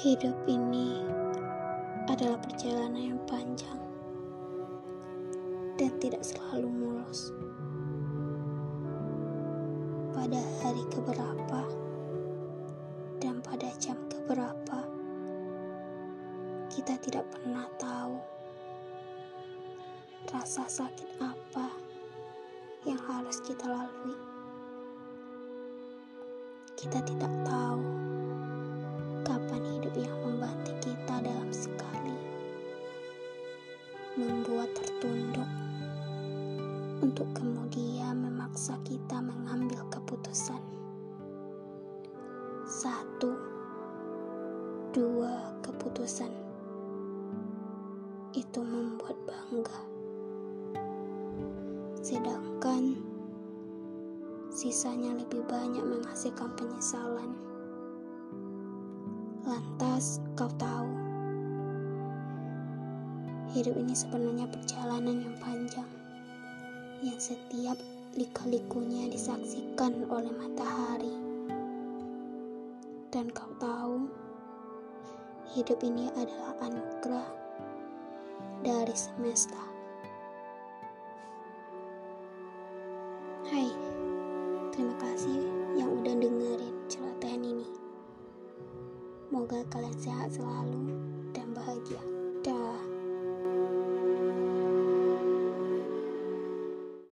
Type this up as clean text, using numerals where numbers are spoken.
Hidup ini adalah perjalanan yang panjang dan tidak selalu mulus. Pada hari keberapa dan pada jam keberapa, kita tidak pernah tahu rasa sakit apa yang harus kita lalui. Kita tidak tahu kapan hidup yang membanting kita dalam sekali, membuat tertunduk untuk kemudian memaksa kita mengambil keputusan. 1, 2 keputusan itu membuat bangga, sedangkan sisanya lebih banyak menghasilkan penyesalan. Lantas kau tahu, hidup ini sebenarnya perjalanan yang panjang, yang setiap lika-likunya disaksikan oleh matahari. Dan kau tahu, hidup ini adalah anugerah dari semesta. Hai, terima kasih yang udah dengerin ceritaan ini. Moga kalian sehat selalu dan bahagia.